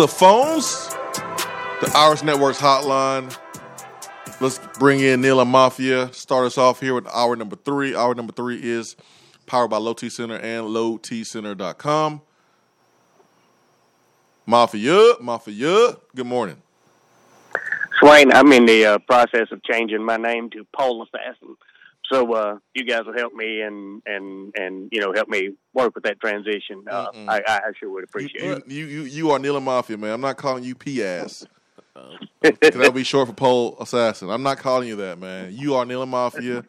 The phones? The Iris Networks hotline. Let's bring in Neyland Mafia. Start us off here with hour number three. Hour number three is powered by Low T Center and LowTCenter.com. Mafia, good morning. Swain, I'm in the process of changing my name to Polar Fasten. So you guys will help me and you know, help me work with that transition. I sure would appreciate it. You are Neyland Mafia, man. I'm not calling you P-Ass. That'll be short for Pole Assassin. I'm not calling you that, man. You are Neyland Mafia.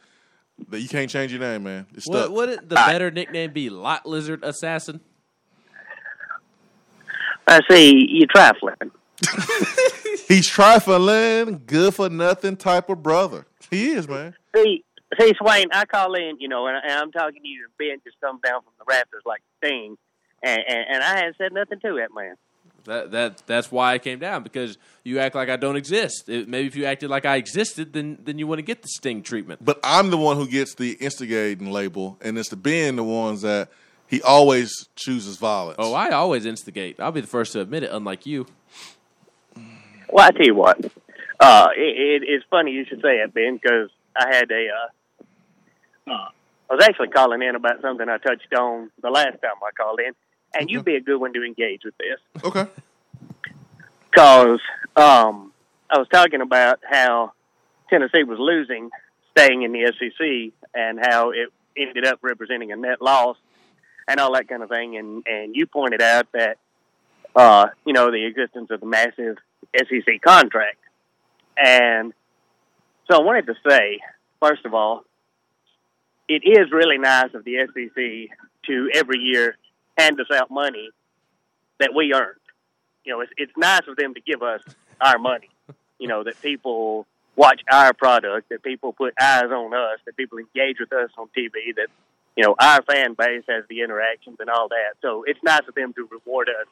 You can't change your name, man. It's stuck. Would the better nickname be? Lot Lizard Assassin? I see you trifling. He's trifling, good for nothing type of brother. He is, man. See, Swain, I call in, you know, and I'm talking to you, and Ben just comes down from the rafters like Sting, and I hadn't said nothing to that man. That's why I came down, because you act like I don't exist. Maybe if you acted like I existed, then you wouldn't get the Sting treatment. But I'm the one who gets the instigating label, and it's the Ben, the ones that he always chooses violence. Oh, I always instigate. I'll be the first to admit it, unlike you. Well, I tell you what, it's funny you should say that, Ben, because I had a... I was actually calling in about something I touched on the last time I called in, and You'd be a good one to engage with this. Okay. Because I was talking about how Tennessee was losing, staying in the SEC, and how it ended up representing a net loss and all that kind of thing. And you pointed out that, you know, the existence of the massive SEC contract. And so I wanted to say, first of all, it is really nice of the SEC to every year hand us out money that we earned. You know, it's nice of them to give us our money, you know, that people watch our product, that people put eyes on us, that people engage with us on TV, that, you know, our fan base has the interactions and all that. So it's nice of them to reward us,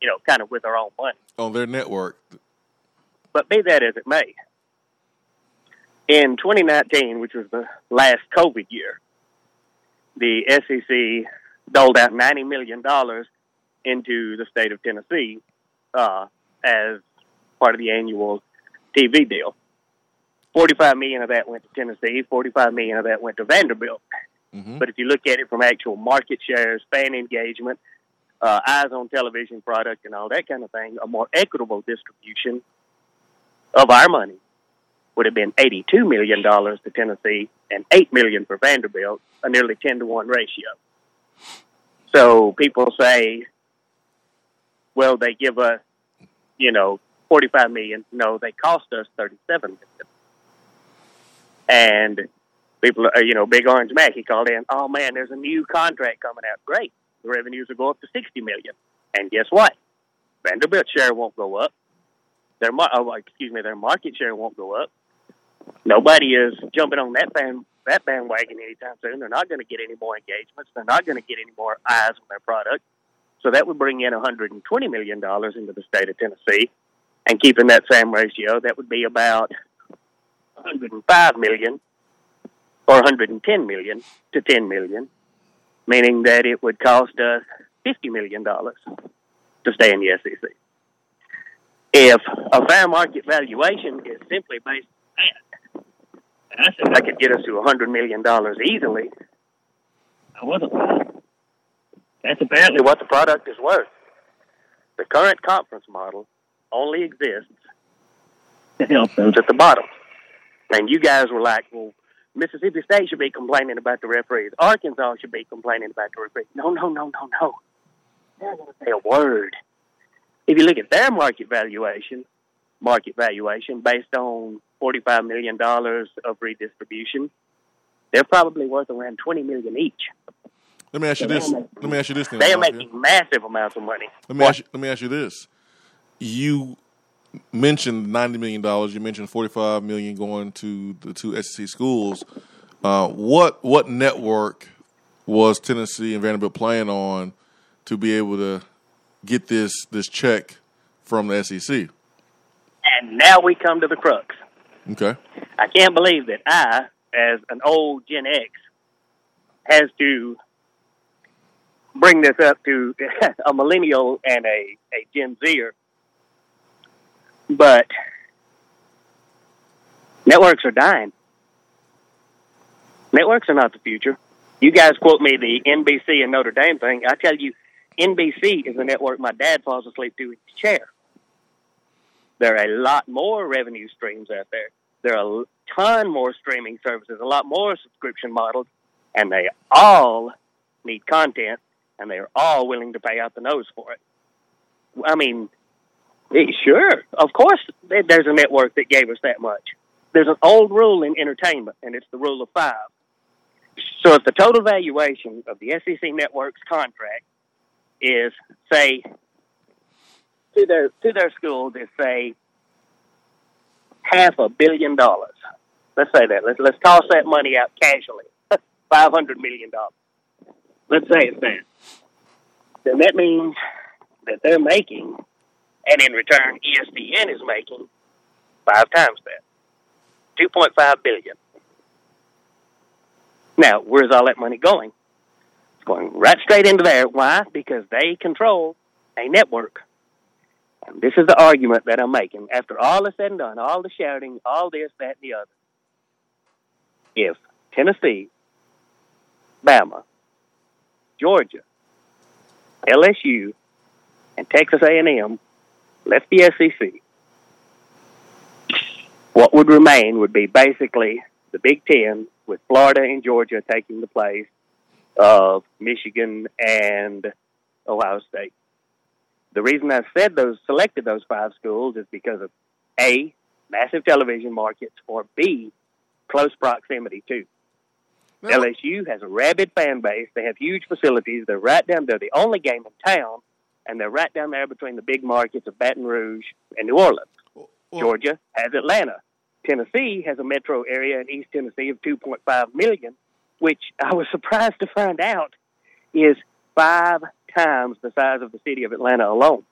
you know, kind of with our own money. On their network. But be that as it may, in 2019, which was the last COVID year, the SEC doled out $90 million into the state of Tennessee as part of the annual TV deal. $45 million of that went to Tennessee. $45 million of that went to Vanderbilt. Mm-hmm. But if you look at it from actual market shares, fan engagement, eyes on television product, and all that kind of thing, a more equitable distribution of our money would have been $82 million to Tennessee and $8 million for Vanderbilt, a nearly 10-to-1 ratio. So people say, well, they give us, you know, $45 million. No, they cost us $37 million. And people, you know, Big Orange Mackey called in, oh, man, there's a new contract coming out. Great. The revenues will go up to $60 million. And guess what? Vanderbilt's share won't go up. Their market share won't go up. Nobody is jumping on that bandwagon anytime soon. They're not going to get any more engagements. They're not going to get any more eyes on their product. So that would bring in $120 million into the state of Tennessee. And keeping that same ratio, that would be about $105 million or $110 million to $10 million, meaning that it would cost us $50 million to stay in the SEC. If a fair market valuation is simply based on that, and I said I could get us to $100 million easily, I wasn't lying. That's apparently what the product is worth. The current conference model only exists to help those at the bottom. And you guys were like, well, Mississippi State should be complaining about the referees. Arkansas should be complaining about the referees. No. They're going to say a word. If you look at their market valuation based on $45 million of redistribution, they're probably worth around $20 million each. Let me ask you this. Let me ask you this. They're making massive amounts of money. Let me ask you this. You mentioned $90 million. You mentioned $45 million going to the two SEC schools. What network was Tennessee and Vanderbilt playing on to be able to get this check from the SEC? And now we come to the crux. Okay. I can't believe that I, as an old Gen X, has to bring this up to a millennial and a Gen Zer. But networks are dying. Networks are not the future. You guys quote me the NBC and Notre Dame thing. I tell you, NBC is the network my dad falls asleep to in his chair. There are a lot more revenue streams out there. There are a ton more streaming services, a lot more subscription models, and they all need content, and they're all willing to pay out the nose for it. I mean, sure, of course there's a network that gave us that much. There's an old rule in entertainment, and it's the rule of five. So if the total valuation of the SEC network's contract is, say, to their schools is, say, $500 million. Let's say that. Let's toss that money out casually. $500 million. Let's say it's that. Then that means that they're making, and in return, ESPN is making 5 times that. $2.5 billion. Now, where's all that money going? It's going right straight into there. Why? Because they control a network. And this is the argument that I'm making. After all is said and done, all the shouting, all this, that, and the other. If Tennessee, Bama, Georgia, LSU, and Texas A&M left the SEC, what would remain would be basically the Big Ten, with Florida and Georgia taking the place of Michigan and Ohio State. The reason I said selected those 5 schools is because of A, massive television markets, or B, close proximity to. No. LSU has a rabid fan base. They have huge facilities. They're right down there. The only game in town, and they're right down there between the big markets of Baton Rouge and New Orleans. Well, Georgia has Atlanta. Tennessee has a metro area in East Tennessee of 2.5 million, which I was surprised to find out is 5 times the size of the city of Atlanta alone.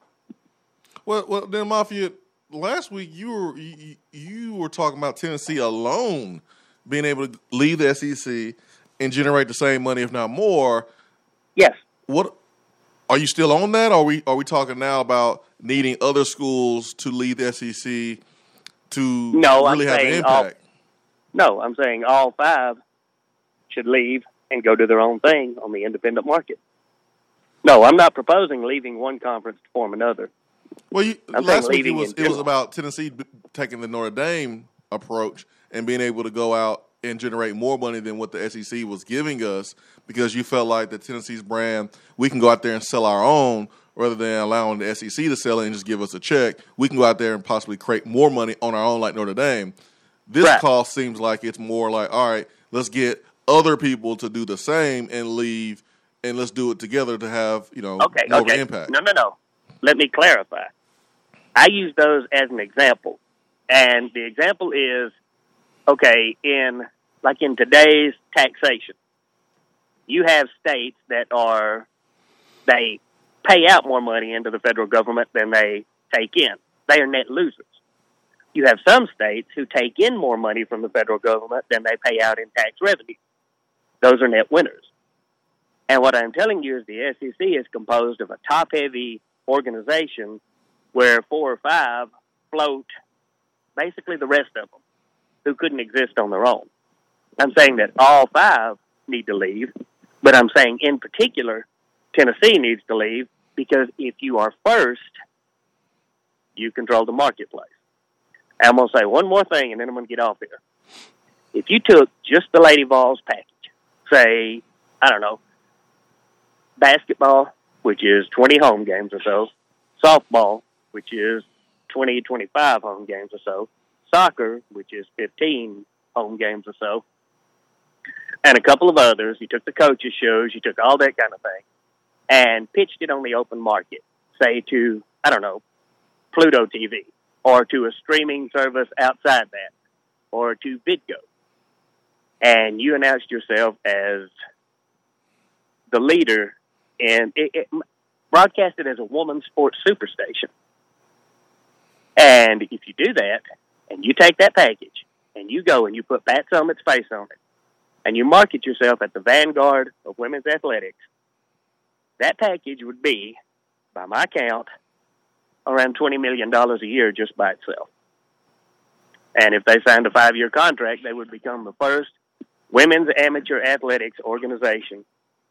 Well, then, Mafia, last week you were talking about Tennessee alone being able to leave the SEC and generate the same money, if not more. Yes. What are you still on that? Or are we talking now about needing other schools to leave the SEC to really have an impact? I'm saying all 5 should leave and go do their own thing on the independent market. No, I'm not proposing leaving one conference to form another. Well, last week it was about Tennessee taking the Notre Dame approach and being able to go out and generate more money than what the SEC was giving us, because you felt like the Tennessee's brand, we can go out there and sell our own rather than allowing the SEC to sell it and just give us a check. We can go out there and possibly create more money on our own like Notre Dame. This call seems like it's more like, all right, let's get other people to do the same and leave, and let's do it together to have, more of an impact. No. Let me clarify. I use those as an example. And the example is, in today's taxation, you have states that pay out more money into the federal government than they take in. They are net losers. You have some states who take in more money from the federal government than they pay out in tax revenue. Those are net winners. And what I'm telling you is the SEC is composed of a top-heavy organization where 4 or 5 float basically the rest of them who couldn't exist on their own. I'm saying that all 5 need to leave, but I'm saying in particular Tennessee needs to leave, because if you are first, you control the marketplace. I'm going to say one more thing, and then I'm going to get off here. If you took just the Lady Vols package, say, I don't know, basketball, which is 20 home games or so, softball, which is 20, 25 home games or so, soccer, which is 15 home games or so, and a couple of others. You took the coaches' shows. You took all that kind of thing and pitched it on the open market, say to, I don't know, Pluto TV or to a streaming service outside that or to Vidgo. And you announced yourself as the leader and it broadcasted as a woman's sports superstation. And if you do that and you take that package and you go and you put Pat Summitt's face on it and you market yourself at the vanguard of women's athletics, that package would be, by my count, around $20 million a year just by itself. And if they signed a 5-year contract, they would become the first women's amateur athletics organization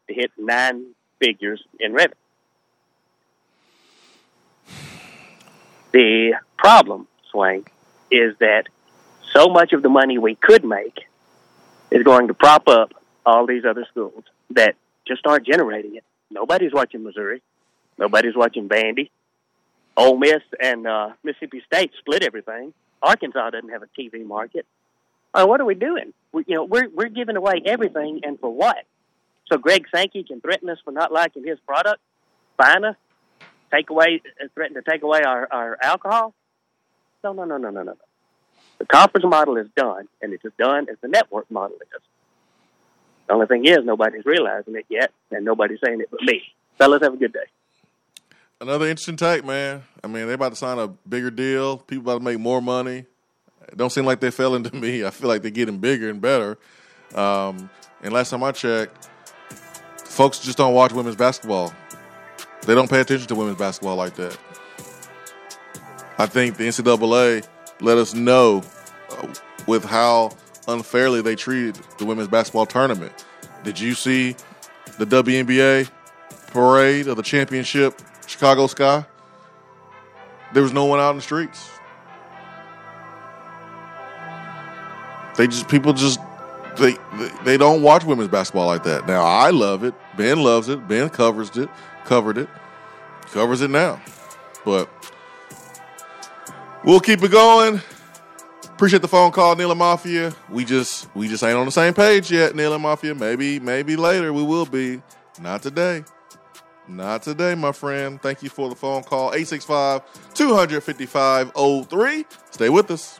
to hit 9 figures in revenue. The problem, Swain, is that so much of the money we could make is going to prop up all these other schools that just aren't generating it. Nobody's watching Missouri. Nobody's watching Vandy. Ole Miss and Mississippi State split everything. Arkansas doesn't have a TV market. What are we doing? We're giving away everything, and for what? So Greg Sankey can threaten us for not liking his product, fine us, threaten to take away our alcohol? No. The conference model is done, and it's as done as the network model is. The only thing is nobody's realizing it yet, and nobody's saying it but me. Fellas, have a good day. Another interesting take, man. I mean, they're about to sign a bigger deal. People about to make more money. It don't seem like they're failing to me. I feel like they're getting bigger and better. And last time I checked, folks just don't watch women's basketball. They don't pay attention to women's basketball like that. I think the NCAA let us know with how unfairly they treated the women's basketball tournament. Did you see the WNBA parade of the championship? Chicago Sky, there was no one out in the streets. People don't watch women's basketball like that. Now, I love it. Ben loves it. Ben covers it now. But we'll keep it going. Appreciate the phone call, Neyland Mafia. We just ain't on the same page yet, Neyland Mafia. Maybe later we will be. Not today. Not today, my friend. Thank you for the phone call. 865-255-03. Stay with us.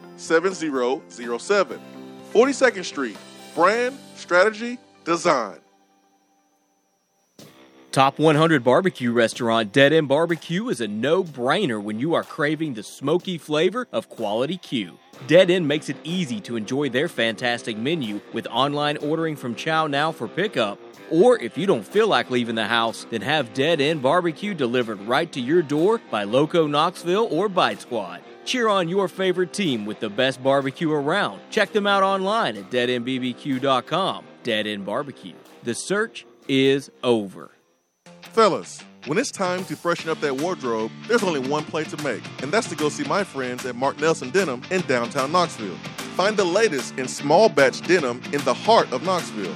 7007. 42nd Street. Brand, strategy, design. Top 100 barbecue restaurant Dead End Barbecue is a no-brainer when you are craving the smoky flavor of quality Q. Dead End makes it easy to enjoy their fantastic menu with online ordering from Chow Now for pickup. Or if you don't feel like leaving the house, then have Dead End Barbecue delivered right to your door by Loco Knoxville or Bite Squad. Cheer on your favorite team with the best barbecue around. Check them out online at deadendbbq.com. Dead End Barbecue. The search is over. Fellas, when it's time to freshen up that wardrobe, there's only one play to make, and that's to go see my friends at Mark Nelson Denim in downtown Knoxville. Find the latest in small batch denim in the heart of Knoxville.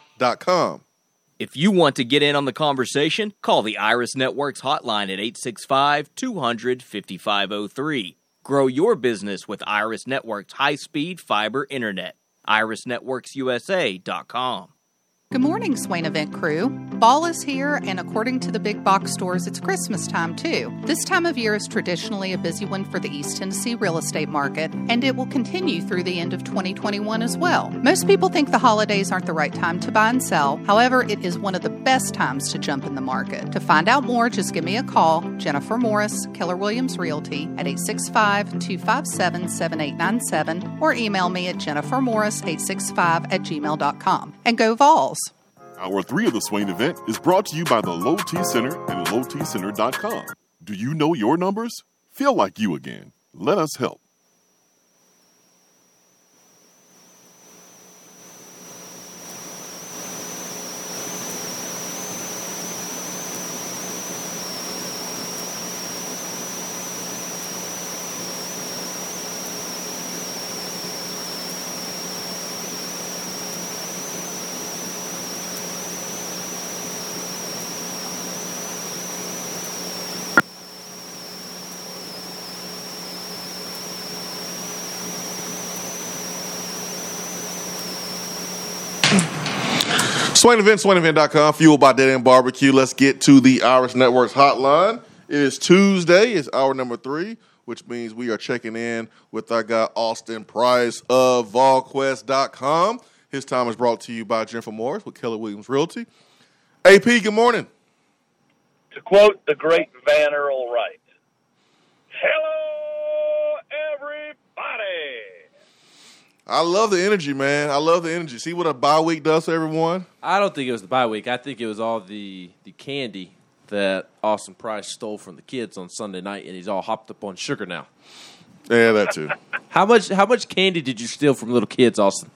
If you want to get in on the conversation, call the Iris Networks hotline at 865-200-5503. Grow your business with Iris Networks high-speed fiber internet. IrisNetworksUSA.com. Good morning, Swain Event crew. Fall is here, and according to the big box stores, it's Christmas time, too. This time of year is traditionally a busy one for the East Tennessee real estate market, and it will continue through the end of 2021 as well. Most people think the holidays aren't the right time to buy and sell. However, it is one of the best times to jump in the market. To find out more, just give me a call, Jennifer Morris, Keller Williams Realty, at 865-257-7897, or email me at jennifermorris865@gmail.com. And go Vols! Hour 3 of the Swain Event is brought to you by the Low T Center and LowTCenter.com. Do you know your numbers? Feel like you again. Let us help. SwainEvent.com, fueled by Dead End Barbecue. Let's get to the Irish Networks hotline. It is Tuesday. It's hour number 3, which means we are checking in with our guy Austin Price of VolQuest.com. His time is brought to you by Jennifer Morris with Keller Williams Realty. AP, good morning. To quote the great Van Earl Wright, hello, everybody. I love the energy, man. I love the energy. See what a bye week does to everyone? I don't think it was the bye week. I think it was all the candy that Austin Price stole from the kids on Sunday night, and he's all hopped up on sugar now. Yeah, that too. How much candy did you steal from little kids, Austin?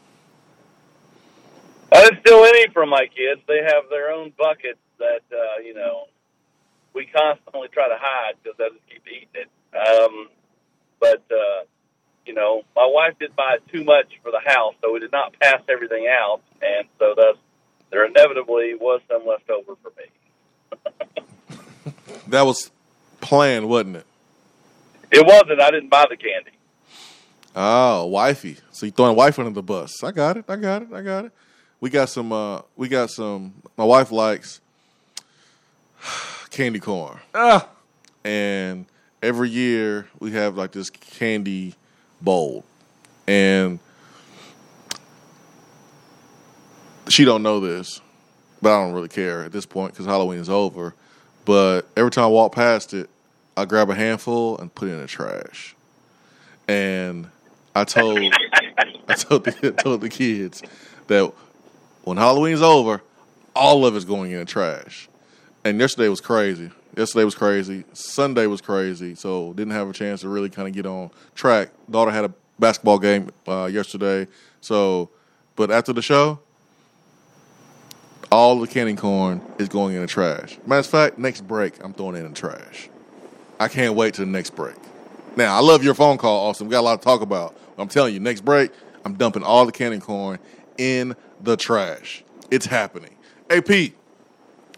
I didn't steal any from my kids. They have their own buckets that, we constantly try to hide because they just keep eating it. My wife did buy too much for the house, so we did not pass everything out, and so thus there inevitably was some left over for me. That was planned, wasn't it? It wasn't. I didn't buy the candy. Oh, wifey! So you throwing wife under the bus? I got it. We got some. My wife likes candy corn, and every year we have like this candy bowl, and she don't know this, but I don't really care at this point because Halloween is over. But every time I walk past it, I grab a handful and put it in the trash. And I told the kids that when Halloween's over, all of it's going in the trash. And yesterday was crazy. Sunday was crazy, so didn't have a chance to really kind of get on track. Daughter had a basketball game yesterday, so but after the show, all the candy corn is going in the trash. Matter of fact, next break, I'm throwing it in the trash. I can't wait till the next break. Now, I love your phone call, Austin. We got a lot to talk about. I'm telling you, next break, I'm dumping all the candy corn in the trash. It's happening. AP,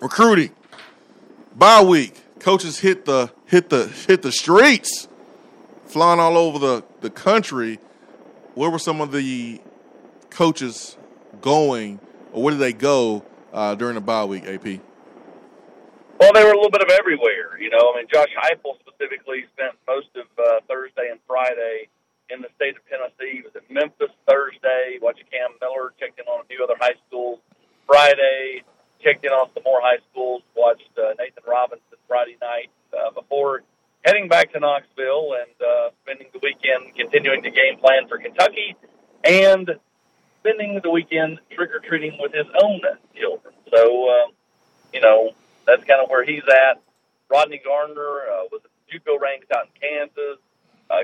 recruiting. Bye week, coaches hit the streets, flying all over the country. Where were some of the coaches going, or where did they go during the bye week, AP? Well, they were a little bit of everywhere. Josh Heupel specifically spent most of Thursday and Friday in the state of Tennessee. He was at Memphis Thursday, watched Cam Miller, checked in on a few other high schools Friday. Checked in on some more high schools, watched Nathan Robinson Friday night before heading back to Knoxville and spending the weekend continuing to game plan for Kentucky and spending the weekend trick-or-treating with his own children. So, you know, that's kind of where he's at. Rodney Garner was at the JUCO ranks out in Kansas,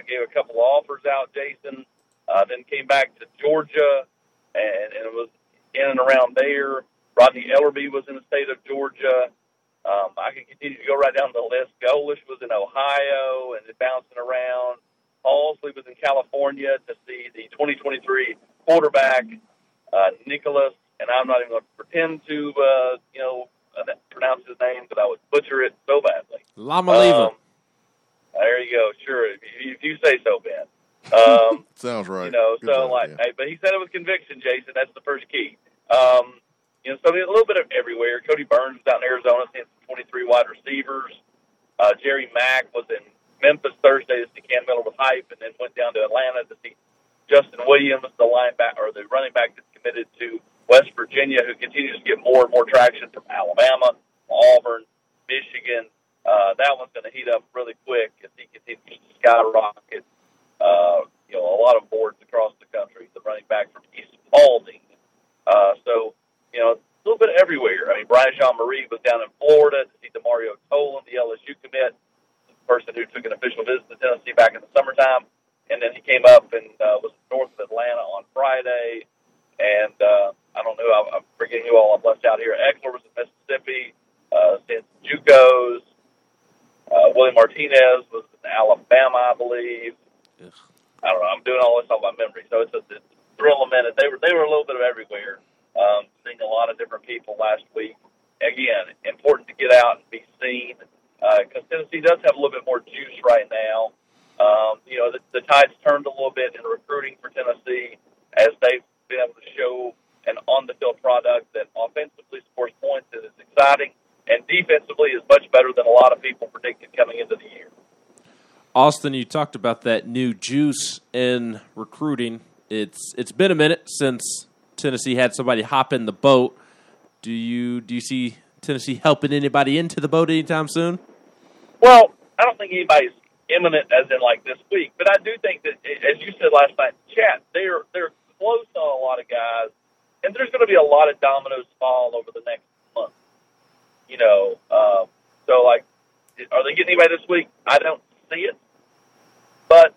gave a couple of offers out, Jason, then came back to Georgia and was in and around there. Rodney Ellerby was in the state of Georgia. I can continue to go right down the list. Golish was in Ohio and bouncing around. Halsley was in California to see the 2023 quarterback, Nicholas, and I'm not even going to pretend to, you know, pronounce his name, but I would butcher it so badly. Lomaliva. There you go. Sure, if you say so, Ben. Sounds right. You know, good so like, hey, but he said it with conviction, Jason. That's the first key. You know, so a little bit of everywhere. Cody Burns was out in Arizona, seeing 23 wide receivers. Jerry Mack was in Memphis Thursday to see Cam Miller with hype, and then went down to Atlanta to see Justin Williams, the linebacker or the running back that's committed to West Virginia, who continues to get more and more traction from Alabama, Auburn, Michigan. That one's going to heat up really quick as he continues to skyrocket. You know, a lot of boards across the country. The running back from East Paulding. So. You know, a little bit everywhere. I mean, Brian Jean-Marie was down in Florida to see DeMario Tolan, the LSU commit, the person who took an official visit to Tennessee back in the summertime. And then he came up and was north of Atlanta on Friday. And I don't know, I'm forgetting who all I've left out here. Eckler was in Mississippi, since JUCOs. William Martinez was in Alabama, I believe. Yes. I don't know. I'm doing all this off my memory. So it's a thrill a minute. They were a little bit of everywhere. Seeing a lot of different people last week. Again, important to get out and be seen because Tennessee does have a little bit more juice right now. You know, the tide's turned a little bit in recruiting for Tennessee as they've been able to show an on-the-field product that offensively scores points and is exciting, and defensively is much better than a lot of people predicted coming into the year. Austin, you talked about that new juice in recruiting. It's been a minute since Tennessee had somebody hop in the boat. Do you see Tennessee helping anybody into the boat anytime soon? Well, I don't think anybody's imminent as in like this week, but I do think that, as you said last night, Chad, they're close on a lot of guys, and there's going to be a lot of dominoes fall over the next month. You know, so like, are they getting anybody this week? I don't see it, but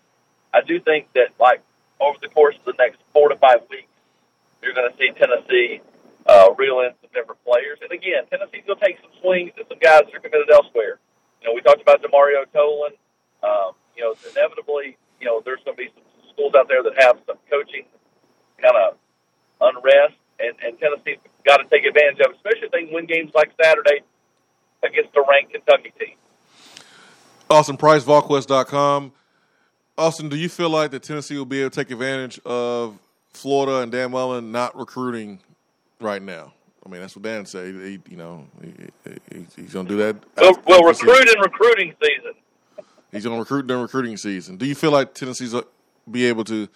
I do think that like over the course of the next 4 to 5 weeks. You're going to see Tennessee reel in some different players. And, again, Tennessee's going to take some swings at some guys that are committed elsewhere. You know, we talked about DeMario Tolan. You know, inevitably, you know, there's going to be some schools out there that have some coaching kind of unrest, and Tennessee's got to take advantage of it, especially if they can win games like Saturday against the ranked Kentucky team. Austin Price, VolQuest.com. Austin, do you feel like that Tennessee will be able to take advantage of Florida and Dan Mullen not recruiting right now? I mean, that's what Dan said. He's going to do that. Well, recruit in recruiting season. He's going to recruit during recruiting season. Do you feel like Tennessee's be able to,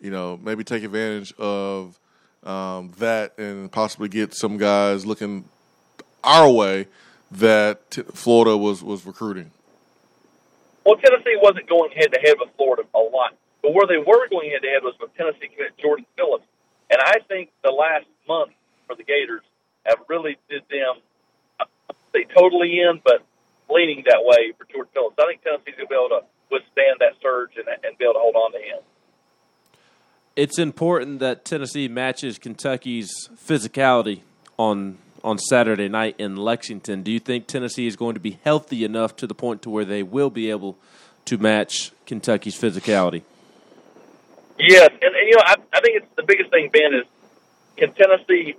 you know, maybe take advantage of that and possibly get some guys looking our way that Florida was recruiting? Well, Tennessee wasn't going head-to-head with Florida a lot. But where they were going head-to-head was with Tennessee commit Jordan Phillips. And I think the last month for the Gators have really did them, they totally in, but leaning that way for Jordan Phillips. I think Tennessee's going to be able to withstand that surge and be able to hold on to him. It's important that Tennessee matches Kentucky's physicality on Saturday night in Lexington. Do you think Tennessee is going to be healthy enough to the point to where they will be able to match Kentucky's physicality? Yes, and you know, I think it's the biggest thing, Ben, is can Tennessee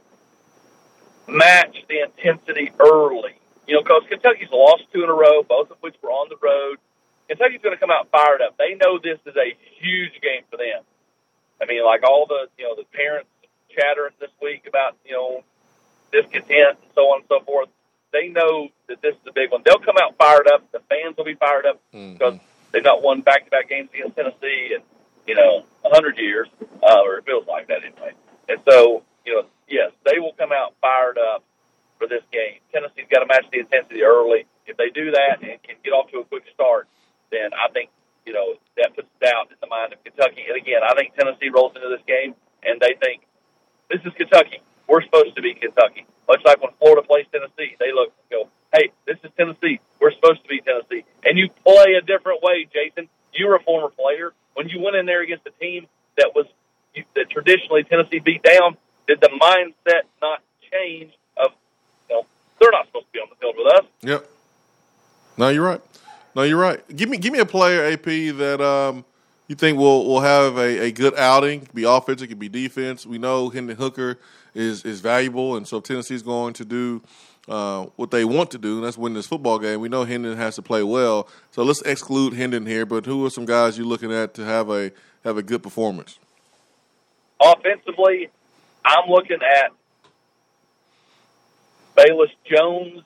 match the intensity early? You know, because Kentucky's lost 2 in a row, both of which were on the road. Kentucky's going to come out fired up. They know this is a huge game for them. I mean, like all the, you know, the parents chattering this week about, you know, discontent and so on and so forth. They know that this is a big one. They'll come out fired up. The fans will be fired up because they've not won back-to-back games against Tennessee and, you know, 100 years, or it feels like that anyway. And so, you know, yes, they will come out fired up for this game. Tennessee's got to match the intensity early. If they do that and can get off to a quick start, then I think, you know, that puts doubt in the mind of Kentucky. And, again, I think Tennessee rolls into this game they think, this is Kentucky. We're supposed to be Kentucky. Much like when Florida plays Tennessee, they look and go, hey, this is Tennessee. We're supposed to be Tennessee. And you play a different way, Jason. You're a former player. When you went in there against a team that traditionally Tennessee beat down, did the mindset not change of, you know, they're not supposed to be on the field with us? Yep. No, you're right. Give me a player, AP, that you think will have a good outing. It could be offense, it could be defense. We know Hendon Hooker is valuable, and so Tennessee's going to do what they want to do, and that's win this football game. We know Hendon has to play well, so let's exclude Hendon here. But who are some guys you're looking at to have a good performance? Offensively, I'm looking at Bayless Jones.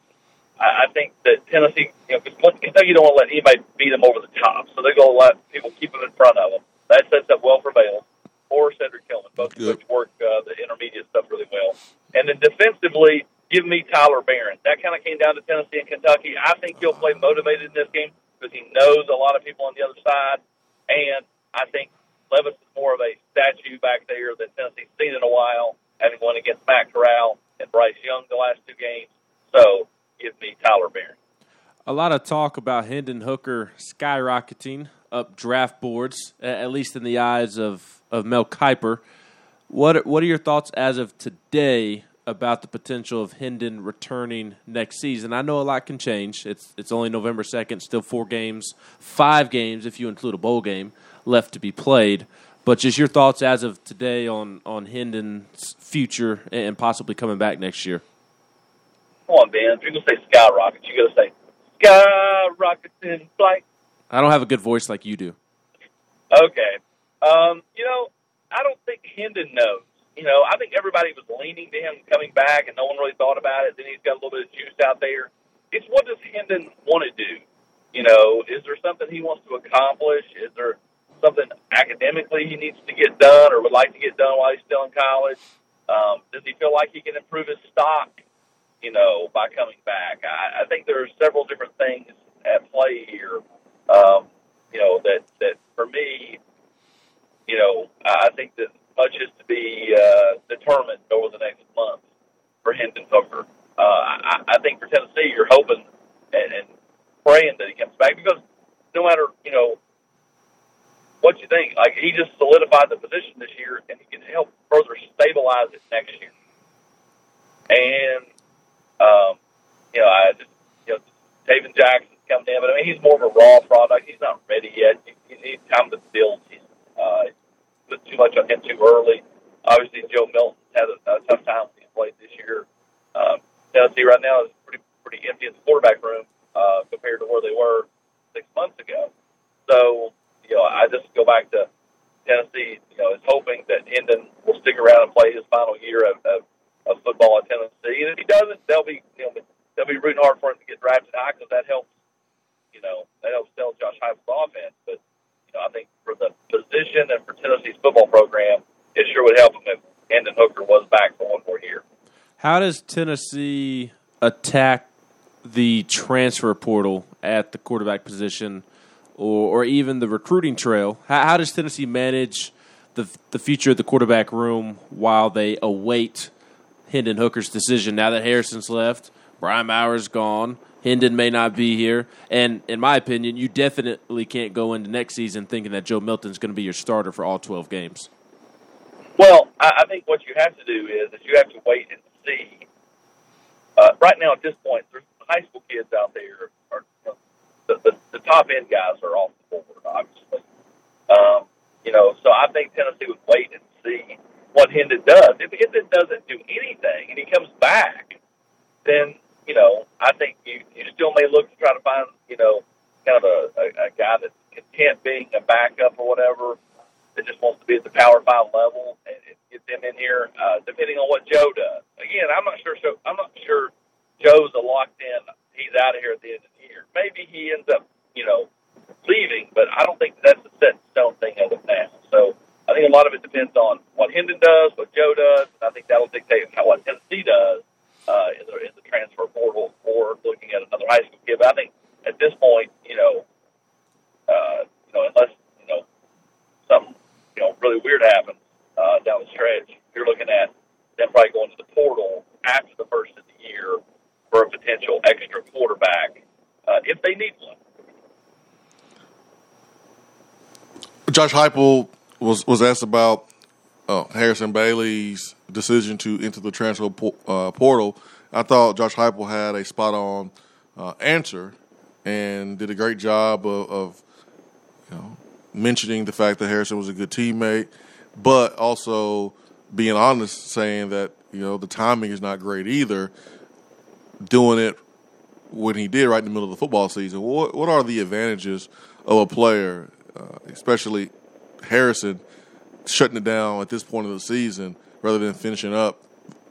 I think that Tennessee, because Kentucky don't want to let anybody beat them over the top, so they're going to let people keep them in front of them. That sets up well for Bayless or Cedric Tillman, both of which work the intermediate stuff really well. And then defensively, give me Tyler Barron. That kind of came down to Tennessee and Kentucky. I think he'll play motivated in this game because he knows a lot of people on the other side, and I think Levis is more of a statue back there that Tennessee's seen in a while, having won against Matt Corral and Bryce Young the last two games. So give me Tyler Barron. A lot of talk about Hendon Hooker skyrocketing up draft boards, at least in the eyes of Mel Kiper. What are your thoughts as of today about the potential of Hendon returning next season? I know a lot can change. It's only November 2nd, still 5 games if you include a bowl game left to be played. But just your thoughts as of today on Hendon's future and possibly coming back next year. Come on, Ben. If you're going to say skyrocket, you got to say skyrocketing in flight. I don't have a good voice like you do. Okay. I don't think Hendon knows. I think everybody was leaning to him coming back, and no one really thought about it. Then he's got a little bit of juice out there. It's what does Hendon want to do? Is there something he wants to accomplish? Is there something academically he needs to get done or would like to get done while he's still in college? Does he feel like he can improve his stock? By coming back, I think there are several different things at play here. That for me, I think that much is to be determined over the next month for Hendon Hooker. I think for Tennessee, you're hoping and praying that he comes back because no matter what you think, like he just solidified the position this year, and he can help further stabilize it next year. And Taven Jackson's coming in, but I mean, he's more of a raw product. He's not ready yet. He needs time to build. He's put too much on him too early. Obviously, Joe Milton had a tough time when he played this year. Tennessee right now is pretty empty in the quarterback room compared to where they were 6 months ago. So, I just go back to Tennessee. Is hoping that Hendon will stick around and play his final year of football at Tennessee, and if he doesn't, they'll be rooting hard for him to get drafted high because that helps, that helps sell Josh Heupel's offense. But I think for the position and for Tennessee's football program, it sure would help him if Hendon Hooker was back for one more year. How does Tennessee attack the transfer portal at the quarterback position, or even the recruiting trail? How does Tennessee manage the future of the quarterback room while they await Hendon Hooker's decision? Now that Harrison's left, Brian Maurer's gone, Hendon may not be here, and in my opinion, you definitely can't go into next season thinking that Joe Milton's going to be your starter for all 12 games. Well, I think what you have to do is you have to wait and see. Right now, at this point, there's high school kids out there. The top-end guys are off the board, obviously. So I think Tennessee would wait and see what Hendon does. If Hendon doesn't do anything and he comes back, then, I think you still may look to try to find, kind of a guy that's content being a backup or whatever that just wants to be at the Power 5 level and get them in here, depending on what Joe does. Again, I'm not sure Joe's a locked in. He's out of here at the end of the year. Maybe he ends up, leaving, but I don't think that's a set in stone thing as of now. So I think a lot of it depends on what Hendon does, what Joe does, and I think that'll dictate what Tennessee does in the transfer portal or looking at another high school kid. But I think at this point, unless something really weird happens, down the stretch, you're looking at them probably going to the portal after the first of the year for a potential extra quarterback if they need one. Josh Heupel was asked about Harrison Bailey's decision to enter the transfer portal. I thought Josh Heupel had a spot-on answer and did a great job of mentioning the fact that Harrison was a good teammate, but also being honest, saying that the timing is not great either, doing it when he did right in the middle of the football season. What are the advantages of a player, especially Harrison, shutting it down at this point of the season rather than finishing up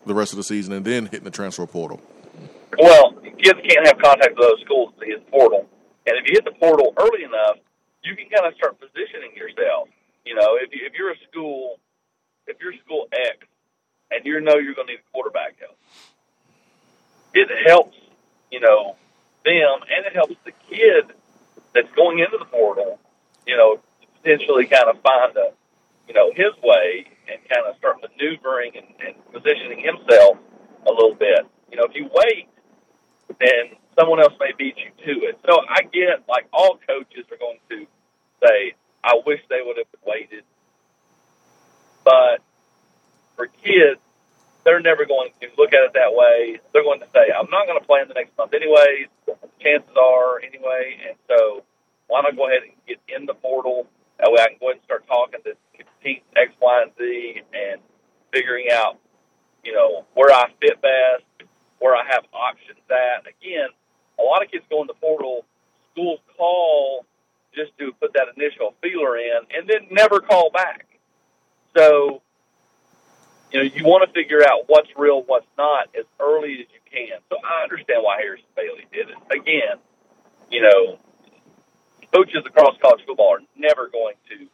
the rest of the season and then hitting the transfer portal? Well, kids can't have contact with those schools to hit the portal. And if you hit the portal early enough, you can kind of start positioning yourself. If you're school X and you're going to need a quarterback help, it helps, them, and it helps the kid that's going into the portal, potentially kind of find his way and kind of start maneuvering and positioning himself a little bit. If you wait, then someone else may beat you to it. So I get, like, all coaches are going to say, I wish they would have waited. But for kids, they're never going to look at it that way. They're going to say, I'm not going to play in the next month anyways. Chances are anyway. And so why not go ahead and get in the portal? That way I can go ahead and start talking to teams X, Y, and Z and figuring out, where I fit best, where I have options at. Again, a lot of kids go in the portal. Schools call just to put that initial feeler in and then never call back. So, you want to figure out what's real, what's not as early as you can. So I understand why Harrison Bailey did it. Again, coaches across college football are never going to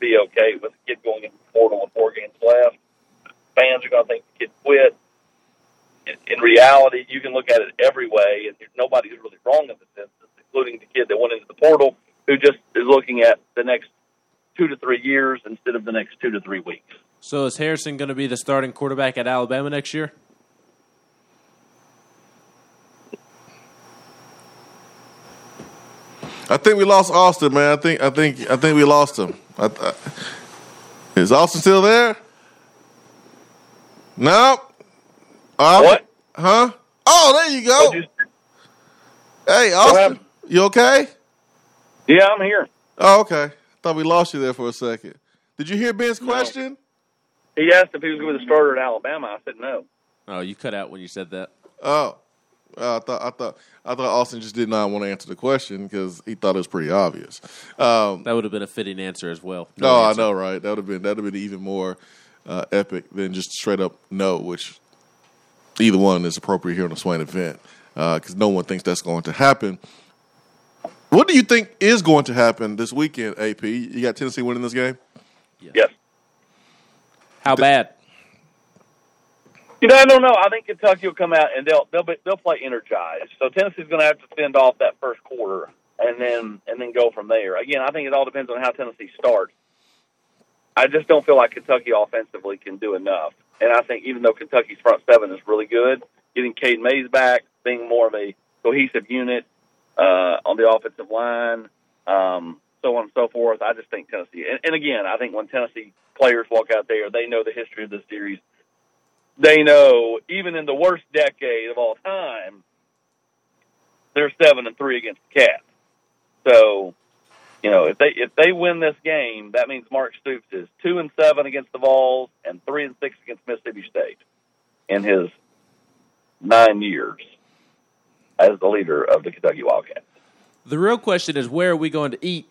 be okay with a kid going into the portal with 4 games left. Fans are going to think the kid quit. In reality, you can look at it every way, and nobody's really wrong in this instance, including the kid that went into the portal who just is looking at the next 2 to 3 years instead of the next 2 to 3 weeks. So is Harrison going to be the starting quarterback at Alabama next year? I think we lost Austin, man. I think we lost him. Is Austin still there? No. What? Huh? Oh, there you go. Hey, Austin, you okay? Yeah, I'm here. Oh, okay. Thought we lost you there for a second. Did you hear Ben's question? No. He asked if he was going to be the starter at Alabama. I said no. Oh, you cut out when you said that. Oh, I thought Austin just did not want to answer the question because he thought it was pretty obvious. That would have been a fitting answer as well. No, I know, right? That would have been even more epic than just straight up no, which either one is appropriate here on the Swain event because no one thinks that's going to happen. What do you think is going to happen this weekend, AP? You got Tennessee winning this game? Yes. How bad? I don't know. I think Kentucky will come out and they'll play energized. So Tennessee's going to have to fend off that first quarter and then go from there. Again, I think it all depends on how Tennessee starts. I just don't feel like Kentucky offensively can do enough. And I think even though Kentucky's front seven is really good, getting Cade Mays back, being more of a cohesive unit, on the offensive line, so on and so forth. I just think Tennessee. And again, I think when Tennessee players walk out there, they know the history of this series. They know, even in the worst decade of all time, they're 7-3 against the Cats. So, if they win this game, that means Mark Stoops is 2-7 against the Vols and 3-6 against Mississippi State in his 9 years as the leader of the Kentucky Wildcats. The real question is, where are we going to eat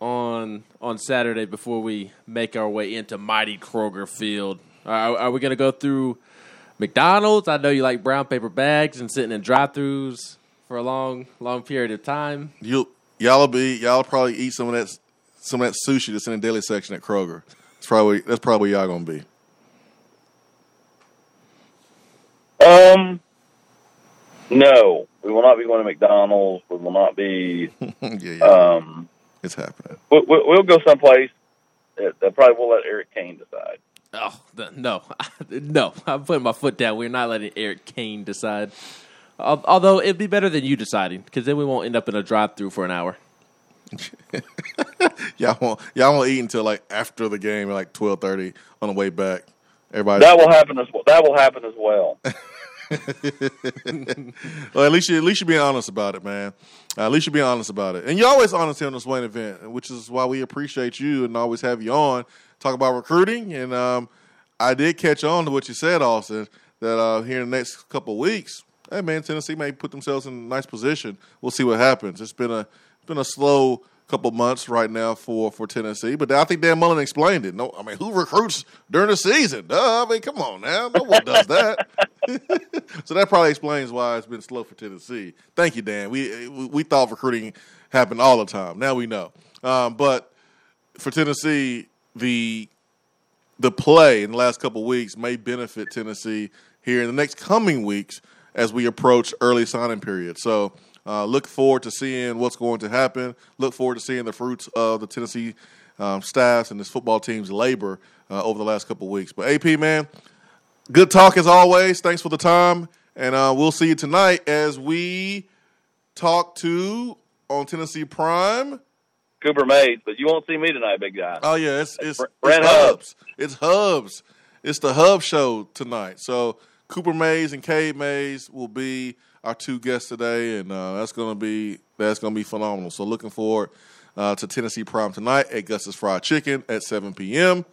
on Saturday before we make our way into mighty Kroger Field? Are we going to go through McDonald's? I know you like brown paper bags and sitting in drive-thrus for a long, long period of time. Y'all probably eat some of that sushi that's in the deli section at Kroger. That's probably y'all going to be. No, we will not be going to McDonald's. We will not be. It's happening. We'll go someplace. I probably will let Eric Kane decide. Oh, no. No, I'm putting my foot down. We're not letting Eric Kane decide. Although, it'd be better than you deciding, because then we won't end up in a drive-thru for an hour. Y'all won't eat until, like, after the game, like 12:30 on the way back. Everybody. That will happen as well. Well, at least you're being honest about it, man. And you're always honest here on the Swain Event, which is why we appreciate you and always have you on. Talk about recruiting, and I did catch on to what you said, Austin, that here in the next couple of weeks, hey, man, Tennessee may put themselves in a nice position. We'll see what happens. It's been a slow couple months right now for Tennessee, but I think Dan Mullen explained it. No, I mean, who recruits during the season? Duh, I mean, come on now. No one does that. So that probably explains why it's been slow for Tennessee. Thank you, Dan. We thought recruiting happened all the time. Now we know. But for Tennessee, the play in the last couple of weeks may benefit Tennessee here in the next coming weeks as we approach early signing period. So look forward to seeing what's going to happen. Look forward to seeing the fruits of the Tennessee staffs and this football team's labor over the last couple of weeks. But, AP, man, good talk as always. Thanks for the time. And we'll see you tonight as we talk to, on Tennessee Prime, Cooper Mays. But you won't see me tonight, big guy. Oh, yeah, it's Hubs. It's Hubs. It's the Hub show tonight. So Cooper Mays and Cade Mays will be our two guests today, and that's gonna be phenomenal. So looking forward to Tennessee Prime tonight at Gus's Fried Chicken at 7 p.m.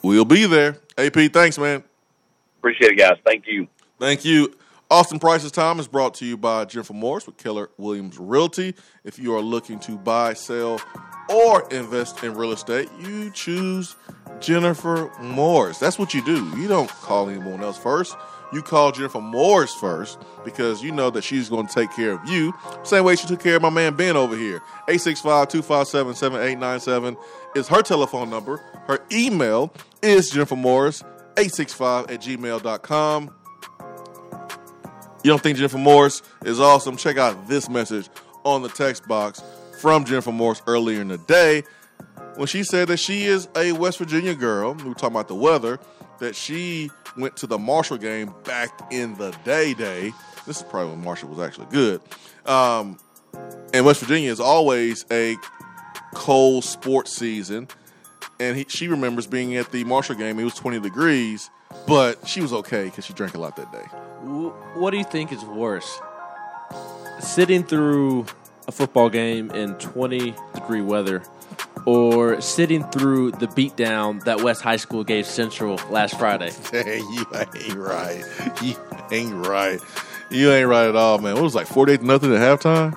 We'll be there. AP, thanks, man. Appreciate it, guys. Thank you. Thank you. Austin Price's Time is brought to you by Jennifer Morris with Keller Williams Realty. If you are looking to buy, sell, or invest in real estate, you choose Jennifer Morris. That's what you do. You don't call anyone else first. You call Jennifer Morris first because you know that she's going to take care of you. Same way she took care of my man Ben over here. 865-257-7897 is her telephone number. Her email is jennifermorris865@gmail.com. You don't think Jennifer Morris is awesome? Check out this message on the text box from Jennifer Morris earlier in the day when she said that she is a West Virginia girl. We were talking about the weather, that she went to the Marshall game back in the day. This is probably when Marshall was actually good. And West Virginia is always a cold sports season. And she remembers being at the Marshall game. It was 20 degrees, but she was okay because she drank a lot that day. What do you think is worse? Sitting through a football game in 20-degree weather, or sitting through the beatdown that West High School gave Central last Friday? Hey, you ain't right. You ain't right at all, man. What was it, like 48-0 at halftime?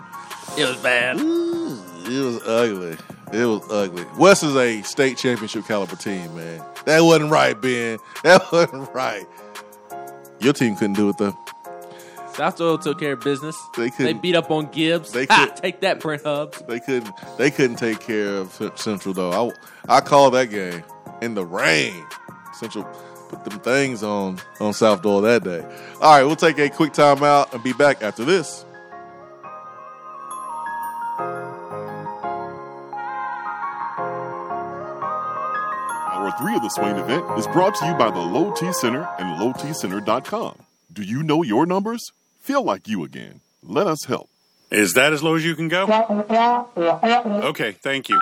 It was bad. Ooh, it was ugly. West is a state championship caliber team, man. That wasn't right, Ben. That wasn't right. Your team couldn't do it, though. South Oil took care of business. They beat up on Gibbs. Take that, Brent Hubs. They couldn't take care of Central, though. I called that game in the rain. Central put them things on South Oil that day. All right, we'll take a quick time out and be back after this. Hour 3 of the Swain Event is brought to you by the Low T Center and lowtcenter.com. Do you know your numbers? Feel like you again. Let us help. Is that as low as you can go? Okay, thank you.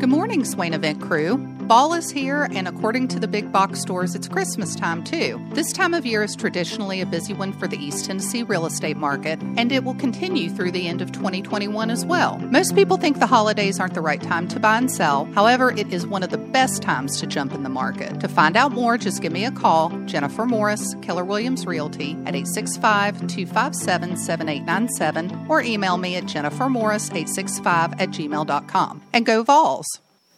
Good morning, Swain Event crew. Fall is here, and according to the big box stores, it's Christmas time too. This time of year is traditionally a busy one for the East Tennessee real estate market, and it will continue through the end of 2021 as well. Most people think the holidays aren't the right time to buy and sell. However, it is one of the best times to jump in the market. To find out more, just give me a call, Jennifer Morris, Keller Williams Realty, at 865-257-7897, or email me at jennifermorris865@gmail.com. And go Vols!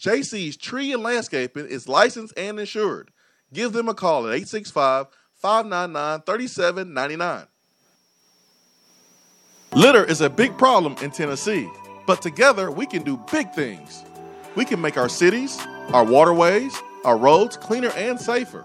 JC's Tree and Landscaping is licensed and insured. Give them a call at 865-599-3799. Litter is a big problem in Tennessee, but together we can do big things. We can make our cities, our waterways, our roads cleaner and safer.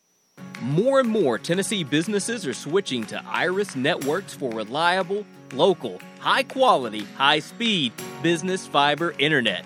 More and more Tennessee businesses are switching to Iris Networks for reliable, local, high-quality, high-speed business fiber internet.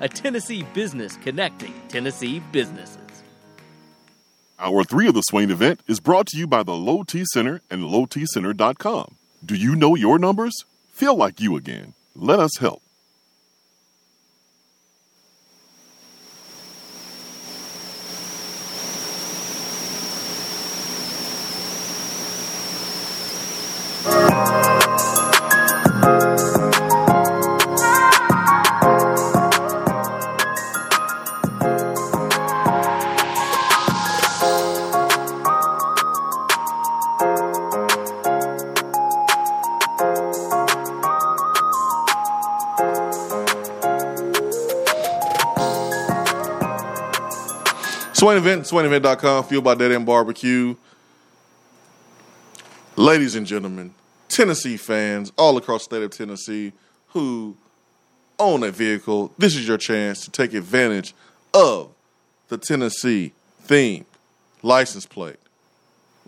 a Tennessee business connecting Tennessee businesses. Hour 3 of the Swain event is brought to you by the Low T Center and lowtcenter.com. Do you know your numbers? Feel like you again. Let us help. SwainEvent.com, fueled by Dead End Barbecue. Ladies and gentlemen, Tennessee fans all across the state of Tennessee who own a vehicle, this is your chance to take advantage of the Tennessee-themed license plate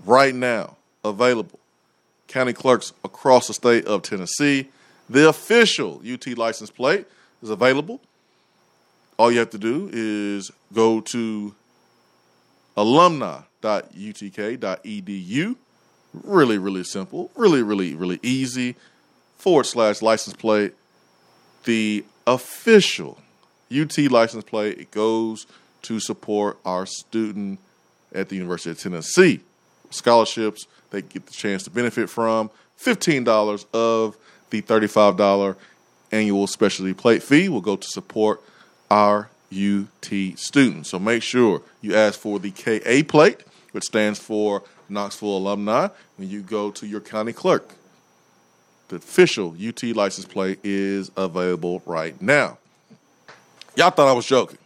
right now available. County clerks across the state of Tennessee, the official UT license plate is available. All you have to do is go to alumni.utk.edu. Really, really simple. Really, really, really easy. /license plate. The official UT license plate. It goes to support our student at the University of Tennessee. Scholarships they get the chance to benefit from. $15 of the $35 annual specialty plate fee will go to support our UT students. So make sure you ask for the KA plate, which stands for Knoxville Alumni, when you go to your county clerk. The official UT license plate is available right now. Y'all thought I was joking.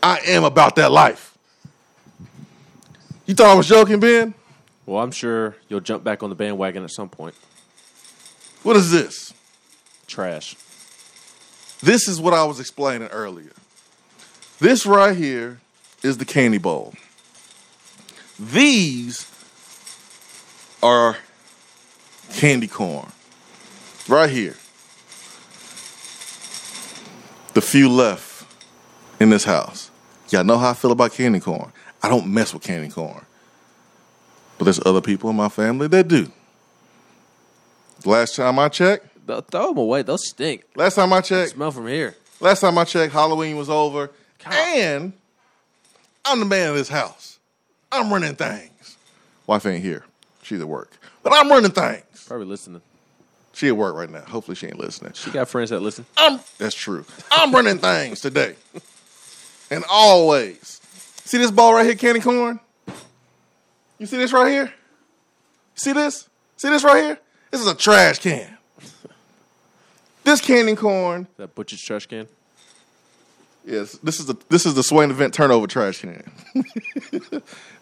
I am about that life. You thought I was joking, Ben? Well, I'm sure you'll jump back on the bandwagon at some point. What is this? Trash. This is what I was explaining earlier. This right here is the candy bowl. These are candy corn. Right here. The few left in this house. Y'all know how I feel about candy corn. I don't mess with candy corn. But there's other people in my family that do. Last time I checked, throw them away. They'll stink. Last time I checked. Smell from here. Last time I checked, Halloween was over. God. And I'm the man of this house. I'm running things. Wife ain't here. She's at work. But I'm running things. Probably listening. She at work right now. Hopefully she ain't listening. She got friends that listen. That's true. I'm running things today. And always. See this ball right here, candy corn? You see this right here? See this? See this right here? This is a trash can. This candy corn. That butcher's trash can? Yes. This is the Swain event turnover trash can.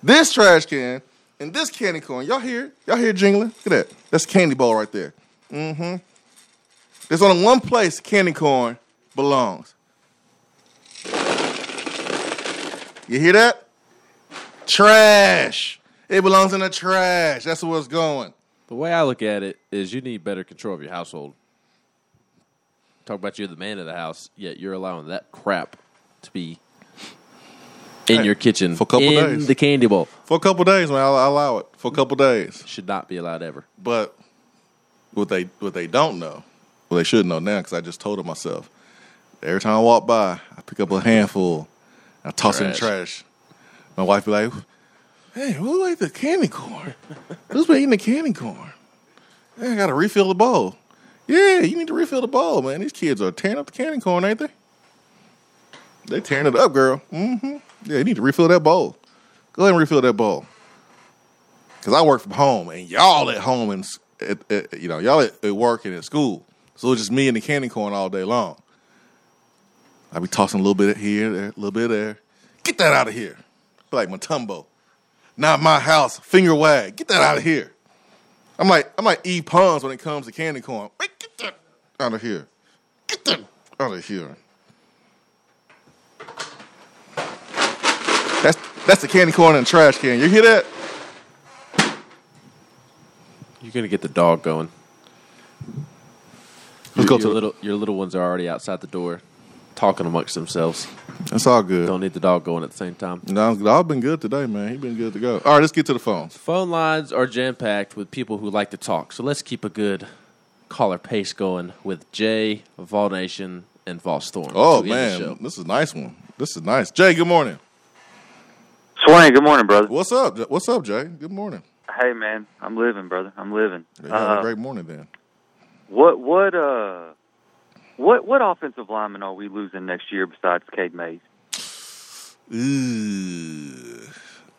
This trash can and this candy corn. Y'all hear it? Y'all hear it jingling? Look at that. That's candy ball right there. Mm-hmm. There's only one place candy corn belongs. You hear that? Trash. It belongs in the trash. That's where it's going. The way I look at it is you need better control of your household. Talk about you're the man of the house, yet you're allowing that crap to be in your kitchen for a couple days. The candy bowl. For a couple days, man, I allow it. For a couple days, should not be allowed ever. But what they don't know, well, they should know now because I just told them myself. Every time I walk by, I pick up a handful, I toss it in the trash. My wife be like, "Hey, who ate the candy corn? Who's been eating the candy corn? Hey, I got to refill the bowl." Yeah, you need to refill the bowl, man. These kids are tearing up the candy corn, ain't they? They tearing it up, girl. Mm-hmm. Yeah, you need to refill that bowl. Go ahead and refill that bowl. Because I work from home, and y'all at home, and y'all at work and at school. So it's just me and the candy corn all day long. I be tossing a little bit here, a little bit there. Get that out of here. Like Mutombo. Not my house. Finger wag. Get that out of here. I'm like E. Pons when it comes to candy corn. Get that out of here. Get that out of here. That's the candy corn in the trash can. You hear that? You're going to get the dog going. Your little ones are already outside the door talking amongst themselves. That's all good. Don't need the dog going at the same time. No, the dog's been good today, man. He's been good to go. All right, let's get to the phones. Phone lines are jam-packed with people who like to talk, so let's keep a good caller pace going with Jay, Vol Nation, and Vol Storm. Oh, man, this is a nice one. This is nice. Jay, good morning. Swain, good morning, brother. What's up? What's up, Jay? Good morning. Hey, man, I'm living, brother. I'm living. Yeah, have a great morning, then. What offensive lineman are we losing next year besides Cade Mays?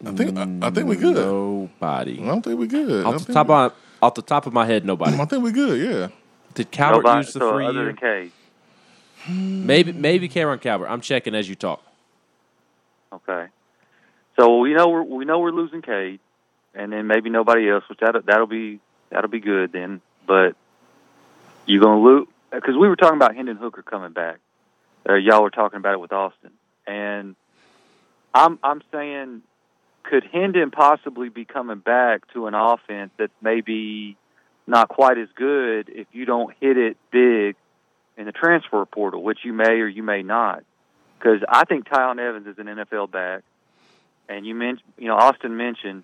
I think we're good. Nobody. I don't think we're good. Off the top of my head, nobody. I think we're good. Yeah. Did Calvert use the 3 year? Other than Cade. Maybe Cameron Calvert. I'm checking as you talk. Okay. So we know we're losing Cade, and then maybe nobody else, which that'll be good then. But you're gonna lose because we were talking about Hendon Hooker coming back. Y'all were talking about it with Austin, and I'm saying, could Hendon possibly be coming back to an offense that's maybe not quite as good if you don't hit it big in the transfer portal, which you may or you may not, because I think Tyon Evans is an NFL back. And Austin mentioned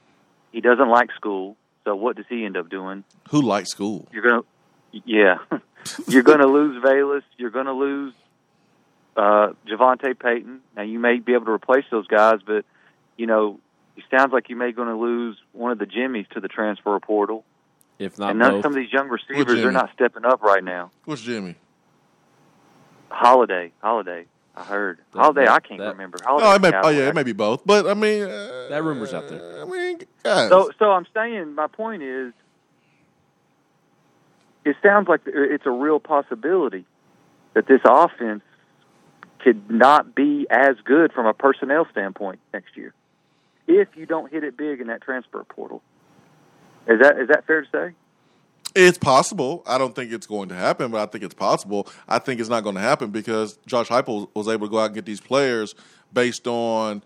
he doesn't like school. So what does he end up doing? Who likes school? You're gonna lose Valus. You're gonna lose Javonte Payton. Now you may be able to replace those guys, but it sounds like you may gonna lose one of the Jimmies to the transfer portal. If not, and both. Some of these young receivers are not stepping up right now. What's Jimmy? Holiday. I heard. I can't remember. It may be both. But, I mean... that rumor's out there. I mean, guys. So I'm saying, my point is, it sounds like it's a real possibility that this offense could not be as good from a personnel standpoint next year if you don't hit it big in that transfer portal. Is that fair to say? It's possible. I don't think it's going to happen, but I think it's possible. I think it's not going to happen because Josh Heupel was able to go out and get these players based on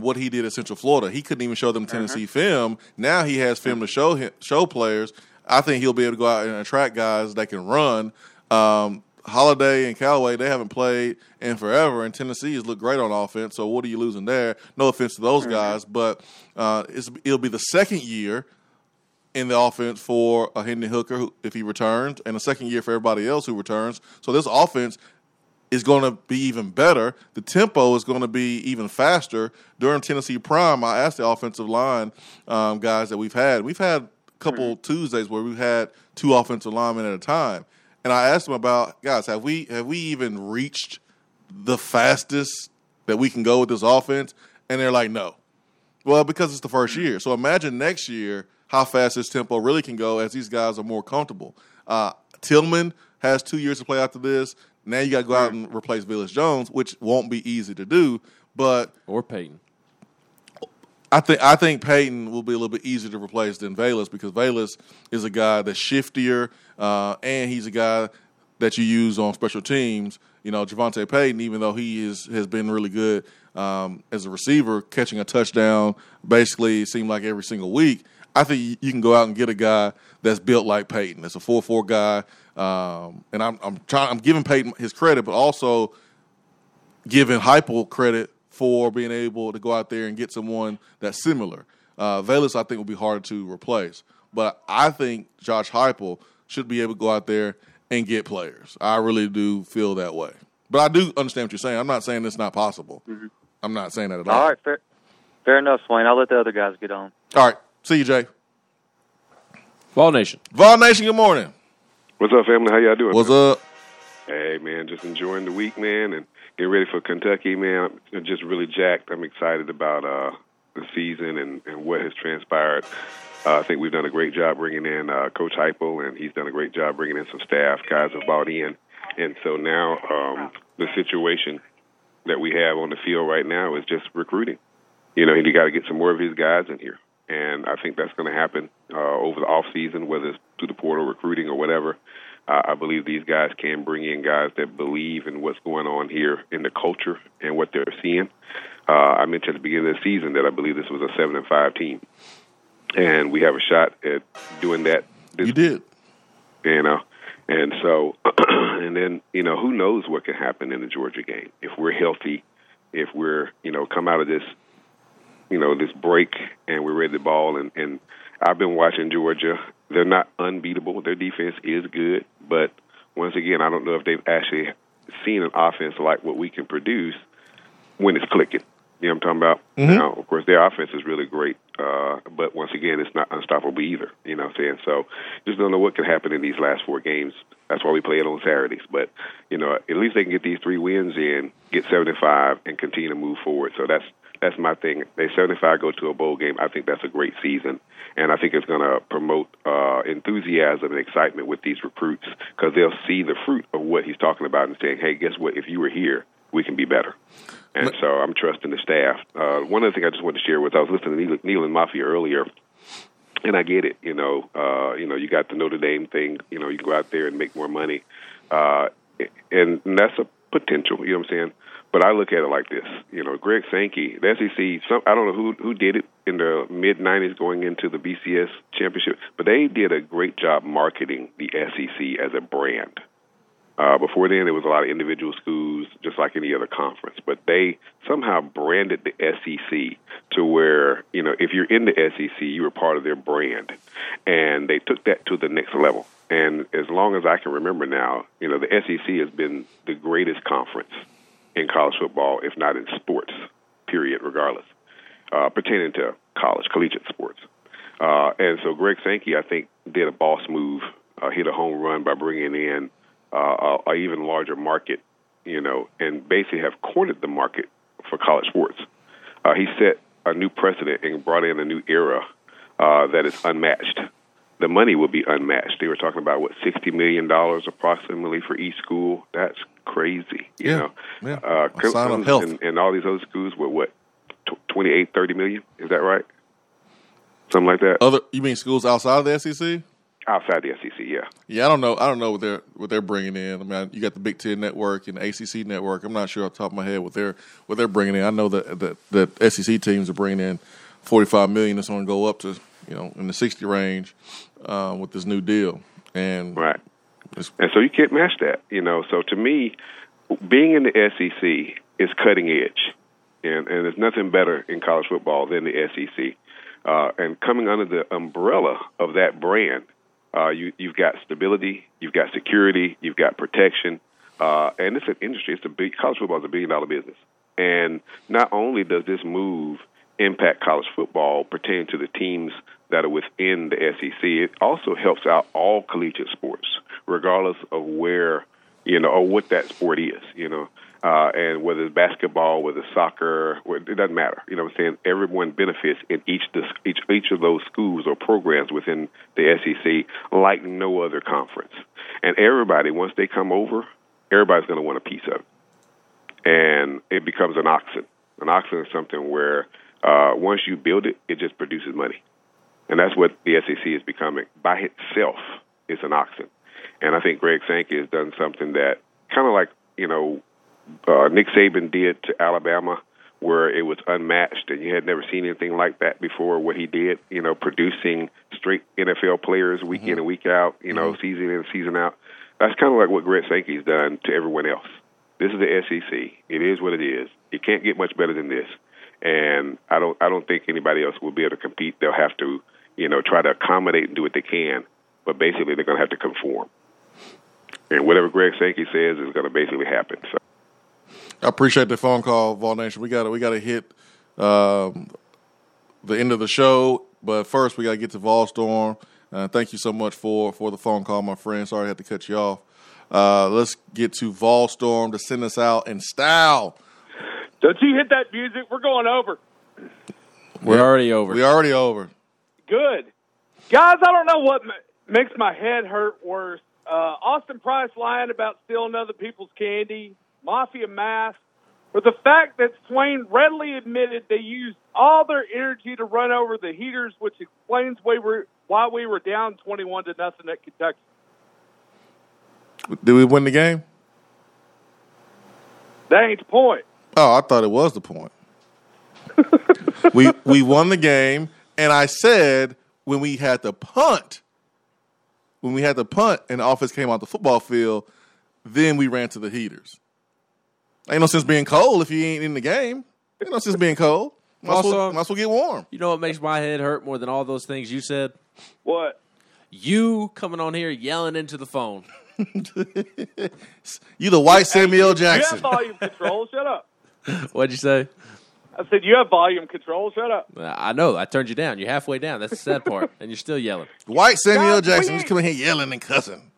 what he did at Central Florida. He couldn't even show them Tennessee film. Now he has film to show players. I think he'll be able to go out and attract guys that can run. Holiday and Callaway, they haven't played in forever, and Tennessee has looked great on offense, so what are you losing there? No offense to those guys, but it'll be the second year in the offense for Hendon Hooker if he returns, and a second year for everybody else who returns. So this offense is going to be even better. The tempo is going to be even faster. During Tennessee Prime, I asked the offensive line guys that we've had a couple Tuesdays where we've had two offensive linemen at a time, and I asked them about, guys, have we even reached the fastest that we can go with this offense? And they're like, no. Well, because it's the first year. So imagine next year how fast this tempo really can go as these guys are more comfortable. Tillman has 2 years to play after this. Now you got to go out and replace Willis Jones, which won't be easy to do. Or Peyton. I think Peyton will be a little bit easier to replace than Valus because Valus is a guy that's shiftier, and he's a guy that you use on special teams. Javonte Payton, even though has been really good as a receiver, catching a touchdown basically seemed like every single week. I think you can go out and get a guy that's built like Peyton. That's a 4.4 guy, and I'm giving Peyton his credit, but also giving Heupel credit for being able to go out there and get someone that's similar. Valus, I think, will be harder to replace, but I think Josh Heupel should be able to go out there and get players. I really do feel that way, but I do understand what you're saying. I'm not saying it's not possible. Mm-hmm. I'm not saying that at all. All right, fair enough, Swain. I'll let the other guys get on. All right. See you, Jay. Vol Nation, good morning. What's up, family? How y'all doing? What's up? Hey, man, just enjoying the week, man, and getting ready for Kentucky, man. I'm just really jacked. I'm excited about the season and what has transpired. I think we've done a great job bringing in Coach Heupel, and he's done a great job bringing in some staff. Guys have bought in. And so now the situation that we have on the field right now is just recruiting. You know, you got to get some more of his guys in here. And I think that's going to happen over the offseason, whether it's through the portal recruiting or whatever. I believe these guys can bring in guys that believe in what's going on here in the culture and what they're seeing. I mentioned at the beginning of the season that I believe this was a 7-5 team. And we have a shot at doing that. You did. You know, and so, and then, you know, who knows what can happen in the Georgia game. If we're healthy, if we're, you know, come out of this, you know, this break and we're ready to ball. And I've been watching Georgia. They're not unbeatable. Their defense is good. But once again, I don't know if they've actually seen an offense like what we can produce when it's clicking. You know what I'm talking about? Mm-hmm. Now, of course, their offense is really great, but once again, it's not unstoppable either. You know what I'm saying? So just don't know what could happen in these last four games. That's why we play it on Saturdays. But, you know, at least they can get these three wins in, get 75, and continue to move forward. So that's my thing. They 75 go to a bowl game. I think that's a great season, and I think it's going to promote enthusiasm and excitement with these recruits because they'll see the fruit of what he's talking about and saying, hey, guess what? If you were here, we can be better. And so I'm trusting the staff. One other thing I just wanted to share was I was listening to Neyland Mafia earlier, and I get it. You know, you got the Notre Dame thing. You know, you can go out there and make more money. And that's a potential, you know what I'm saying? But I look at it like this. You know, Greg Sankey, the SEC, I don't know who did it in the mid-'90s going into the BCS championship, but they did a great job marketing the SEC as a brand. Before then, it was a lot of individual schools, just like any other conference. But they somehow branded the SEC to where, you know, if you're in the SEC, you were part of their brand. And they took that to the next level. And as long as I can remember now, you know, the SEC has been the greatest conference in college football, if not in sports, period, regardless, pertaining to college, collegiate sports. And so Greg Sankey, I think, did a boss move, hit a home run by bringing in an even larger market, you know, and basically have cornered the market for college sports. He set a new precedent and brought in a new era that is unmatched. The money will be unmatched. They were talking about, what, $60 million approximately for each school? That's crazy. You know? Clemson and all these other schools were, what, 28, 30 million? Is that right? Something like that. You mean schools outside of the SEC? Outside the SEC, yeah. Yeah, I don't know what they're bringing in. I mean, you got the Big Ten network and the ACC network. I'm not sure off the top of my head what they're bringing in. I know that the SEC teams are bringing in $45 million. It's going to go up to, you know, in the 60 range with this new deal. And right. And so you can't match that, you know. So to me, being in the SEC is cutting edge, and there's nothing better in college football than the SEC. And coming under the umbrella of that brand. You've got stability, you've got security, you've got protection, and it's an industry. College football is a billion-dollar business. And not only does this move impact college football pertaining to the teams that are within the SEC, it also helps out all collegiate sports, regardless of where, you know, or what that sport is, you know. And whether it's basketball, whether it's soccer, it doesn't matter. You know what I'm saying? Everyone benefits in each of those schools or programs within the SEC like no other conference. And everybody, once they come over, everybody's going to want a piece of it. And it becomes an oxen. An oxen is something where once you build it, it just produces money. And that's what the SEC is becoming. By itself, it's an oxen. And I think Greg Sankey has done something that kind of like, you know, Nick Saban did to Alabama, where it was unmatched, and you had never seen anything like that before, what he did, you know, producing straight NFL players week in and week out, you know, season in and season out. That's kind of like what Greg Sankey's done to everyone else. This is the SEC. It is what it is. It can't get much better than this, and I don't think anybody else will be able to compete. They'll have to, you know, try to accommodate and do what they can, but basically they're going to have to conform. And whatever Greg Sankey says is going to basically happen, so. I appreciate the phone call, Vol Nation. We got to hit the end of the show, but first we got to get to Vol Storm. Thank you so much for the phone call, my friend. Sorry I had to cut you off. Let's get to Vol Storm to send us out in style. Don't you hit that music? We're going over. We're already over. We're already over. Good. Guys, I don't know what makes my head hurt worse. Austin Price lying about stealing other people's candy. Mafia mask, for the fact that Swain readily admitted they used all their energy to run over the Heaters, which explains why we were down 21-0 at Kentucky. Did we win the game? That ain't the point. Oh, I thought it was the point. We won the game, and I said when we had to punt and the offense came out the football field, then we ran to the Heaters. Ain't no sense being cold if you ain't in the game. Ain't no sense being cold. Might as well get warm. You know what makes my head hurt more than all those things you said? What? You coming on here yelling into the phone. You the white Samuel Jackson. You have volume control. Shut up. What'd you say? I said, you have volume control. Shut up. I know. I turned you down. You're halfway down. That's the sad part. And you're still yelling. White Samuel Jackson just coming here yelling and cussing.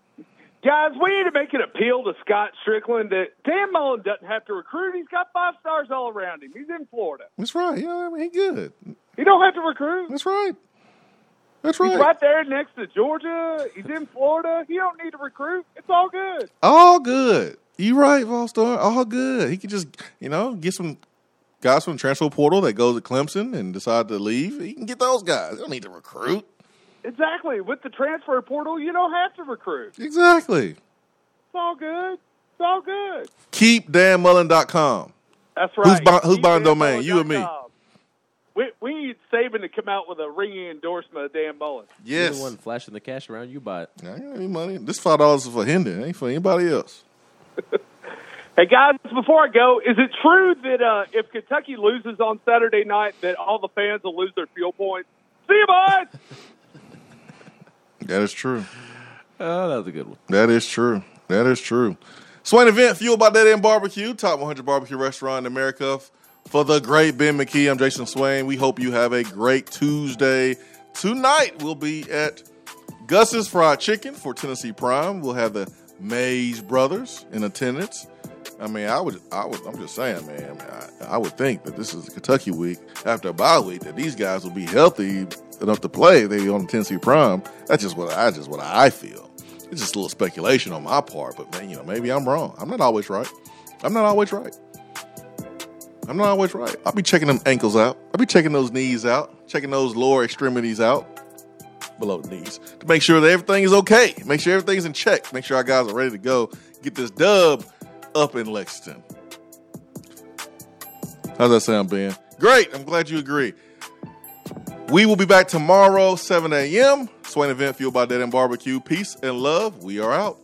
Guys, we need to make an appeal to Scott Strickland that Dan Mullen doesn't have to recruit. He's got 5 stars all around him. He's in Florida. That's right. You know, I mean, he's good. He don't have to recruit. That's right. That's right. He's right there next to Georgia. He's in Florida. He don't need to recruit. It's all good. All good. You right, Volstar. All good. He could just, get some guys from the transfer portal that go to Clemson and decide to leave. He can get those guys. They don't need to recruit. Exactly. With the transfer portal, you don't have to recruit. Exactly. It's all good. It's all good. KeepDanMullen.com. That's right. Who's buying domain? You and me. We need Saban to come out with a ringing endorsement of Dan Mullen. Yes. You're the one flashing the cash around. You buy it. I ain't got any money. This $5 is for Hendon. It ain't for anybody else. Hey, guys, before I go, is it true that if Kentucky loses on Saturday night that all the fans will lose their fuel points? See you, boys! That is true. Oh, that was a good one. That is true. Swain Event, fueled by Dead End Barbecue, top 100 barbecue restaurant in America. For the great Ben McKee, I'm Jason Swain. We hope you have a great Tuesday. Tonight, we'll be at Gus's Fried Chicken for Tennessee Prime. We'll have the Mays Brothers in attendance. I mean, I'm just saying, man. I would think that this is Kentucky week after a bye week that these guys will be healthy enough to play. They on the Tennessee Prime. That's just what I feel. It's just a little speculation on my part, but man, maybe I'm wrong. I'm not always right. I'm not always right. I'll be checking them ankles out. I'll be checking those knees out, checking those lower extremities out below the knees to make sure that everything is okay. Make sure everything's in check. Make sure our guys are ready to go. Get this dub up in Lexington. How's that sound, Ben? Great. I'm glad you agree. We will be back tomorrow, 7 a.m. Swain Event, fueled by Dead End Barbecue. Peace and love. We are out.